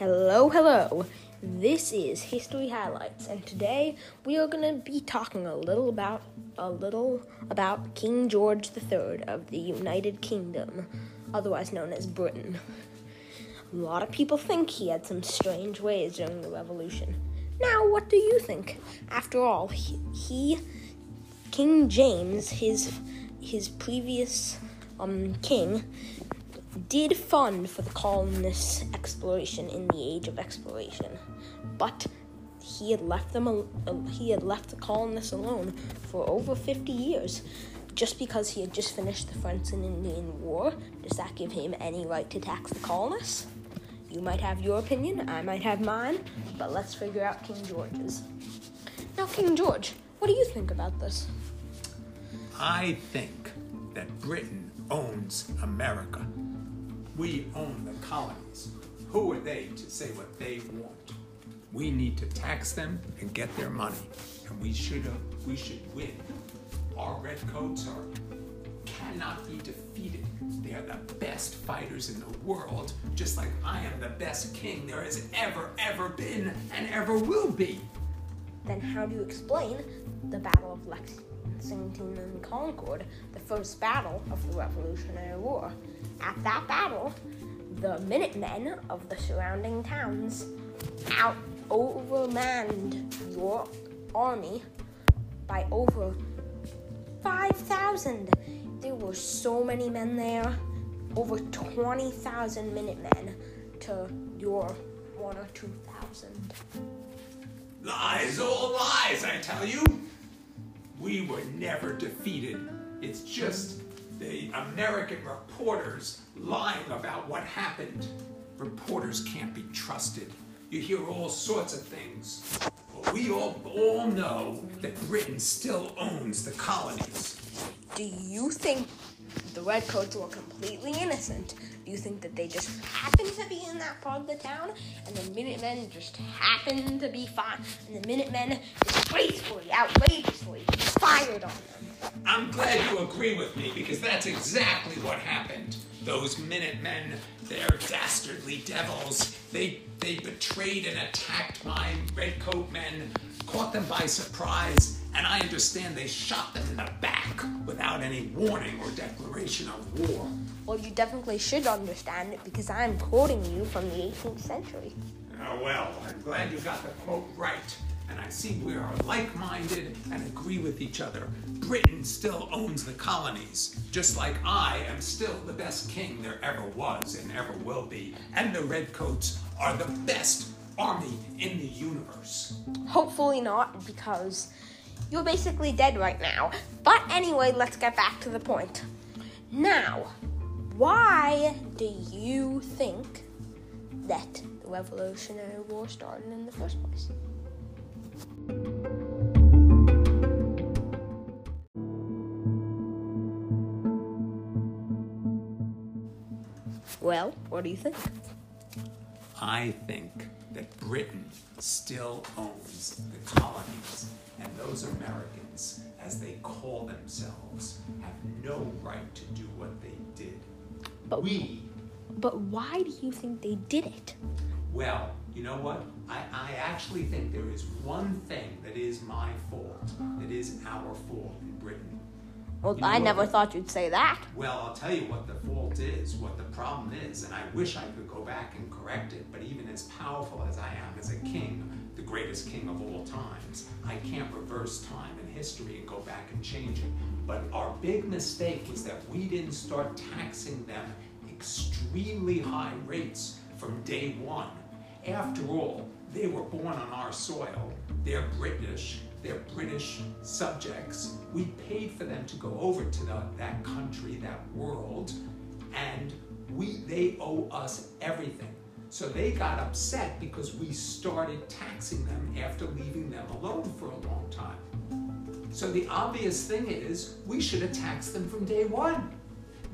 Hello, this is History Highlights, and today we are going to be talking a little about King George III of the United Kingdom, otherwise known as Britain. A lot of people think he had some strange ways during the revolution. Now, what do you think? After all, King James, his previous king, did fund for the colonists' exploration in the Age of Exploration, but he had left the colonists alone for over 50 years. Just because he had just finished the French and Indian War, does that give him any right to tax the colonists? You might have your opinion, I might have mine, but let's figure out King George's. Now, King George, what do you think about this? I think that Britain owns America. We own the colonies. Who are they to say what they want? We need to tax them and get their money, and we should win. Our redcoats cannot be defeated. They are the best fighters in the world, just like I am the best king there has ever been and ever will be. Then how do you explain the Battle of Lexington and Concord, the first battle of the Revolutionary War? At that battle, the Minutemen of the surrounding towns overmanned your army by over 5,000. There were so many men there, over 20,000 Minutemen to your 1,000 or 2,000. Lies, all lies, I tell you. We were never defeated. It's just the American reporters lying about what happened. Reporters can't be trusted. You hear all sorts of things. We all know that Britain still owns the colonies. Do you think the redcoats were completely innocent? Do you think that they just happened to be in that part of the town, and the Minutemen just happened to be fine, and the Minutemen disgracefully, outrageously fired on them? I'm glad you agree with me, because that's exactly what happened. Those Minutemen, they're dastardly devils. They betrayed and attacked my redcoat men, caught them by surprise, and I understand they shot them in the back without any warning or declaration of war. Well, you definitely should understand it, because I'm quoting you from the 18th century. Oh, well, I'm glad you got the quote right, and I see we are like-minded and agree with each other. Britain still owns the colonies, just like I am still the best king there ever was and ever will be, and the redcoats are the best army in the universe. Hopefully not, because you're basically dead right now. But anyway, let's get back to the point. Now, why do you think that the Revolutionary War started in the first place? Well, what do you think? I think that Britain still owns the colonies, and those Americans, as they call themselves, have no right to do what they did. But why do you think they did it? Well, you know what? I actually think there is one thing that is my fault, that is our fault in Britain. Well, you know, I never thought you'd say that. Well, I'll tell you what the fault is, what the problem is, and I wish I could go back and correct it, but even as powerful as I am as a king, the greatest king of all times, I can't reverse time and history and go back and change it. But our big mistake was that we didn't start taxing them extremely high rates from day one. After all, they were born on our soil. They're British. They're British subjects. We paid for them to go over to that country, that world, and they owe us everything. So they got upset because we started taxing them after leaving them alone for a long time. So the obvious thing is we should have taxed them from day one.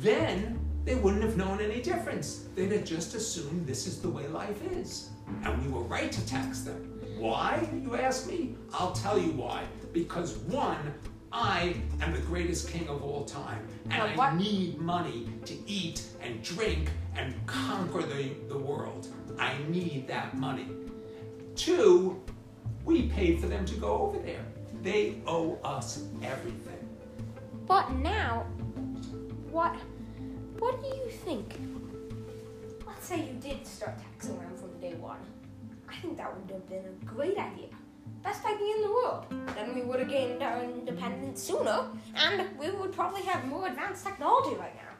Then they wouldn't have known any difference. They'd have just assumed this is the way life is. And we were right to tax them. Why, you ask me? I'll tell you why. Because one, I am the greatest king of all time, and I need money to eat and drink and conquer the world. I need that money. Two, we paid for them to go over there. They owe us everything. But now, what do you think? Let's say you did start taxing them from day one. I think that would have been a great idea. Best idea in the world. Then we would have gained our independence sooner, and we would probably have more advanced technology right now.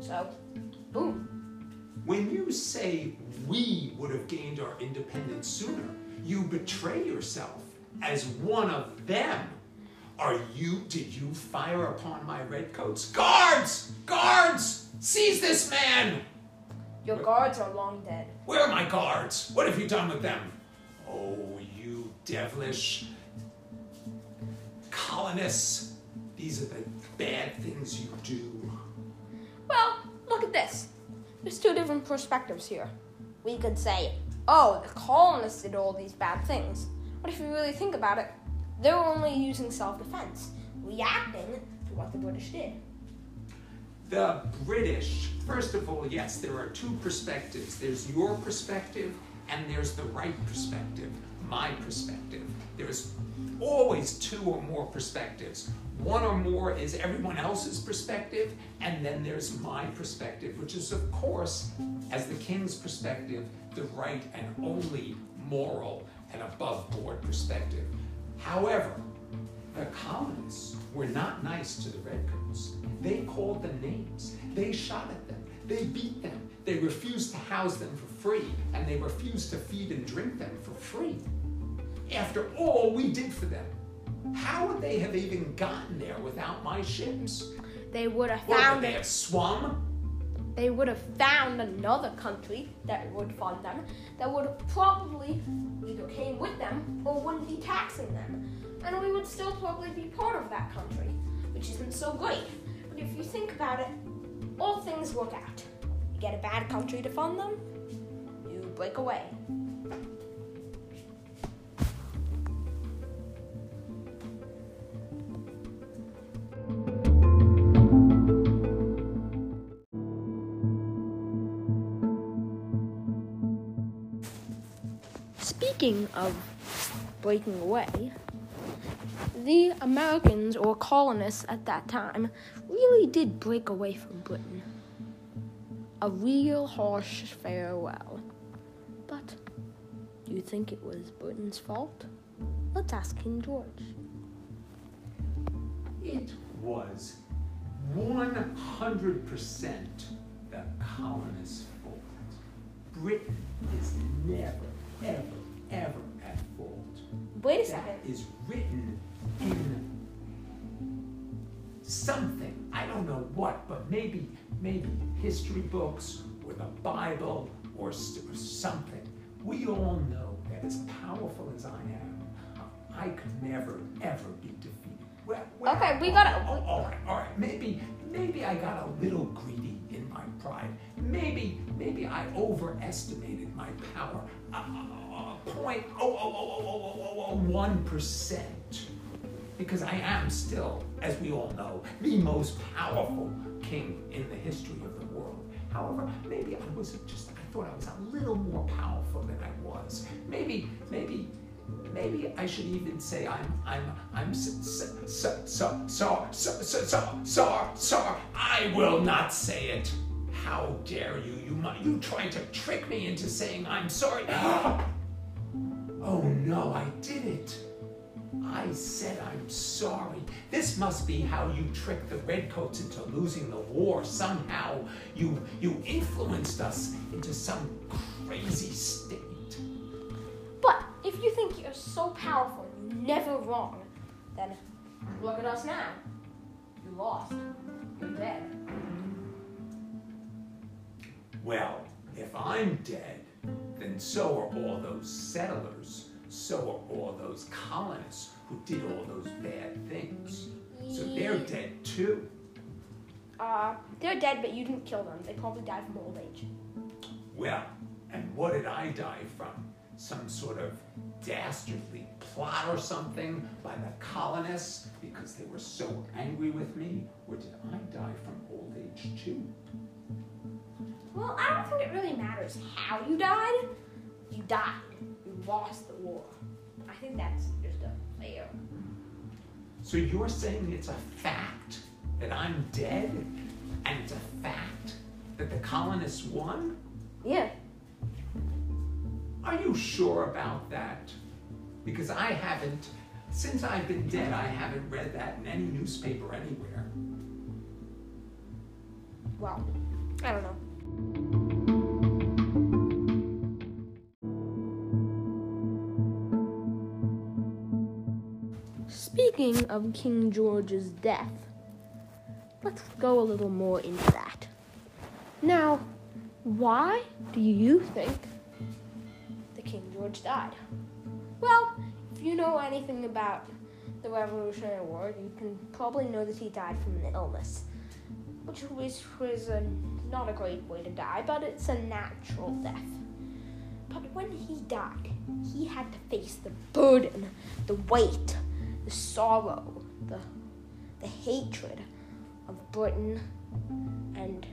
So, boom. When you say we would have gained our independence sooner, you betray yourself as one of them. Did you fire upon my redcoats? Guards! Guards! Seize this man! Your guards are long dead. Where are my guards? What have you done with them? Oh, you devilish colonists. These are the bad things you do. Well, look at this. There's two different perspectives here. We could say, oh, the colonists did all these bad things. But if you really think about it, they were only using self-defense, reacting to what the British did. The British, first of all, yes, there are two perspectives. There's your perspective and there's the right perspective, my perspective. There's always two or more perspectives. One or more is everyone else's perspective, and then there's my perspective, which is, of course, as the king's perspective, the right and only moral and above-board perspective. However, the colonists were not nice to the redcoats. They called them names. They shot at them. They beat them. They refused to house them for free, and they refused to feed and drink them for free. After all we did for them, how would they have even gotten there without my ships? They would have found... Would they have swum? They would have found another country that would fund them, that would have probably either came with them or wouldn't be taxing them. And we would still probably be part of that country, which isn't so great. But if you think about it, all things work out. You get a bad country to fund them, you break away. Speaking of breaking away, the Americans or colonists at that time really did break away from Britain. A real harsh farewell. But do you think it was Britain's fault? Let's ask King George. It was 100% the colonists' fault. Britain is never, ever, ever at fault. Wait a second. That is written in something, I don't know what, but maybe history books or the Bible or something. We all know that as powerful as I am, I could never, ever be defeated. Well, okay, we got it. All right. Maybe I got a little greedy in my pride. Maybe I overestimated my power. 0.0001%, because I am still, as we all know, the most powerful king in the history of the world. However, maybe I thought I was a little more powerful than I was. Maybe I should even say I will not say it. How dare you? You trying to trick me into saying I'm sorry. Oh no, I did it. I said I'm sorry. This must be how you tricked the redcoats into losing the war. Somehow you influenced us into some crazy state. But if you think you're so powerful, you're never wrong, then look at us now. You lost. You're dead. Well, if I'm dead, then so are all those settlers, so are all those colonists who did all those bad things. So they're dead too. They're dead, but you didn't kill them. They probably died from old age. Well, and what did I die from? some sort of dastardly plot or something by the colonists because they were so angry with me? Or did I die from old age too? Well, I don't think it really matters how you died. You died. You lost the war. I think that's just unfair. So you're saying it's a fact that I'm dead, and it's a fact that the colonists won? Yeah. Are you sure about that? Because I haven't, since I've been dead, I haven't read that in any newspaper anywhere. Well, I don't know. Speaking of King George's death, let's go a little more into that. Now, why do you think that King George died? Well, if you know anything about the Revolutionary War, you can probably know that he died from an illness, which was not a great way to die, but it's a natural death. But when he died, he had to face the burden, the weight, the sorrow, the hatred of Britain and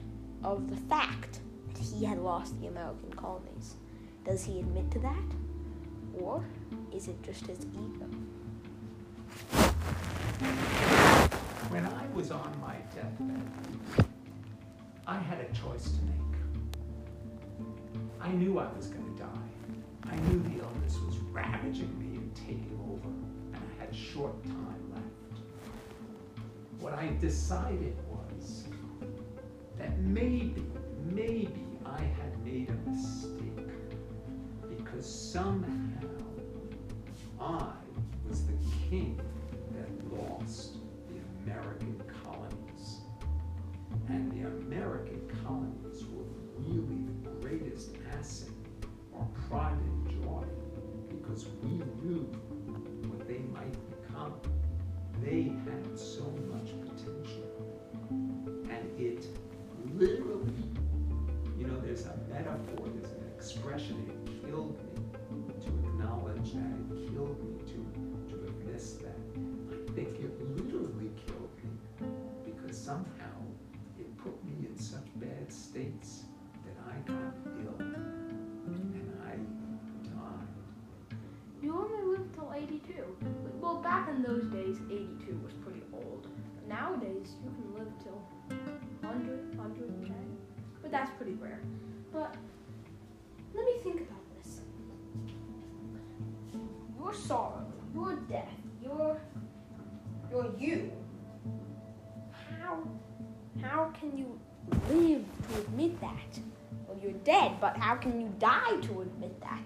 of the fact that he had lost the American colonies. Does he admit to that? Or is it just his ego? When I was on my deathbed, I had a choice to make. I knew I was going to die. I knew the illness was ravaging me and taking over. Short time left. What I decided was that maybe I had made a mistake because somehow I was the king that lost the American colonies. And the American colonies were really the greatest asset our pride enjoyed because we knew they might become. They had so much potential. And it literally, there's a metaphor, there's an expression, it killed me to acknowledge that, it killed me to admit that. I think it literally killed me because somehow it put me in such bad states that I got ill and I died. You only lived till 82. Well, back in those days, 82 was pretty old. But nowadays, you can live till 100, 110, but that's pretty rare. But let me think about this. Your sorrow, your death, your you. How can you live to admit that? Well, you're dead, but how can you die to admit that?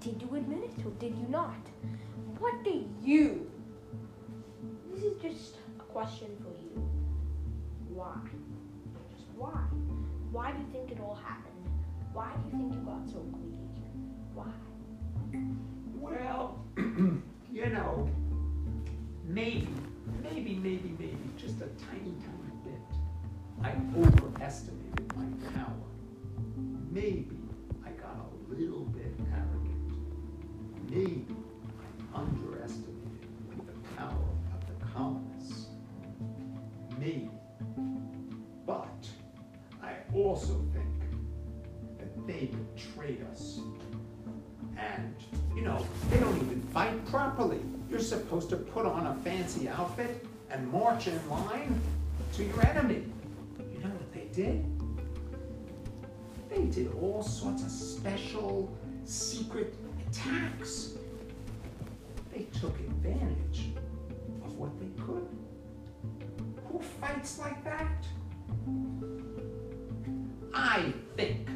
Did you admit it or did you not? What do you? This is just a question for you. Why? Just why? Why do you think it all happened? Why do you think you got so greedy? Why? Well, maybe, just a tiny bit. I overestimated my power. Maybe I got a little bit arrogant. Maybe underestimated the power of the colonists. Maybe. But I also think that they betrayed us. And, they don't even fight properly. You're supposed to put on a fancy outfit and march in line to your enemy. You know what they did? They did all sorts of special, secret attacks. They took advantage of what they could. Who fights like that? I think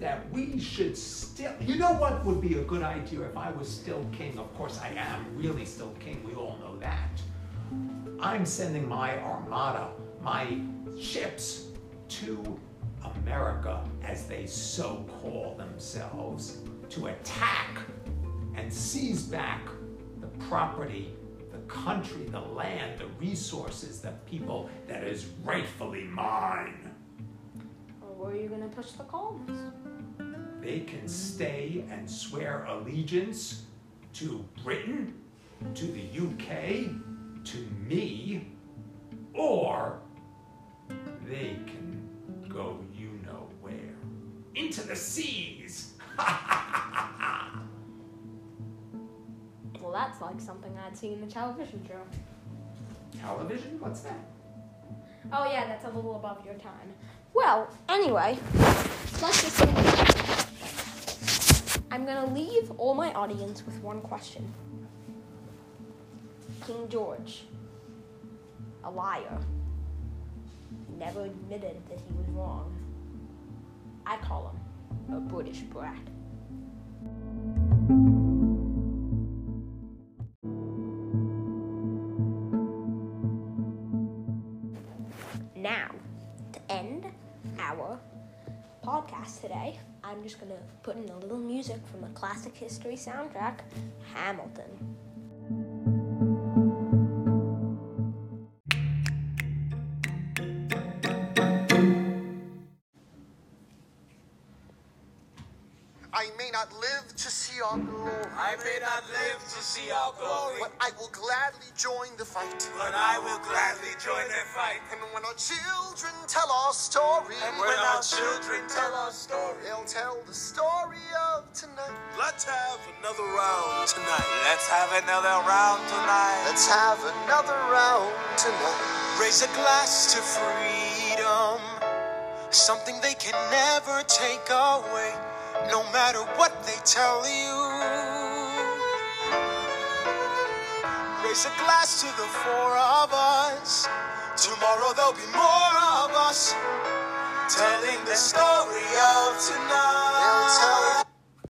that we should still, what would be a good idea if I was still king? Of course I am really still king, we all know that. I'm sending my armada, my ships to America, as they so call themselves, to attack and seize back the property, the country, the land, the resources, the people that is rightfully mine. Or were you going to push the colonists? they can stay and swear allegiance to Britain, to the UK, to me, or they can go you know where. Into the seas! Well, that's like something I'd seen in a television show. Television? What's that? Oh yeah, that's a little above your time. Well, anyway, let's just get into it. I'm going to leave all my audience with one question. King George, a liar, never admitted that he was wrong. I call him a British brat. Now, to end our podcast today, I'm just going to put in a little music from the classic history soundtrack, Hamilton. I may not live to see our glory. I may not live to see our glory. But I will gladly join the fight. But I will gladly join the fight. And when our children tell our story. And when our children tell our story. They'll tell the story of tonight. Let's have another round tonight. Let's have another round tonight. Let's have another round tonight. Raise a glass to freedom. Something they can never take away. No matter what they tell you, raise a glass to the four of us. Tomorrow there'll be more of us telling the story of tonight. They'll tell the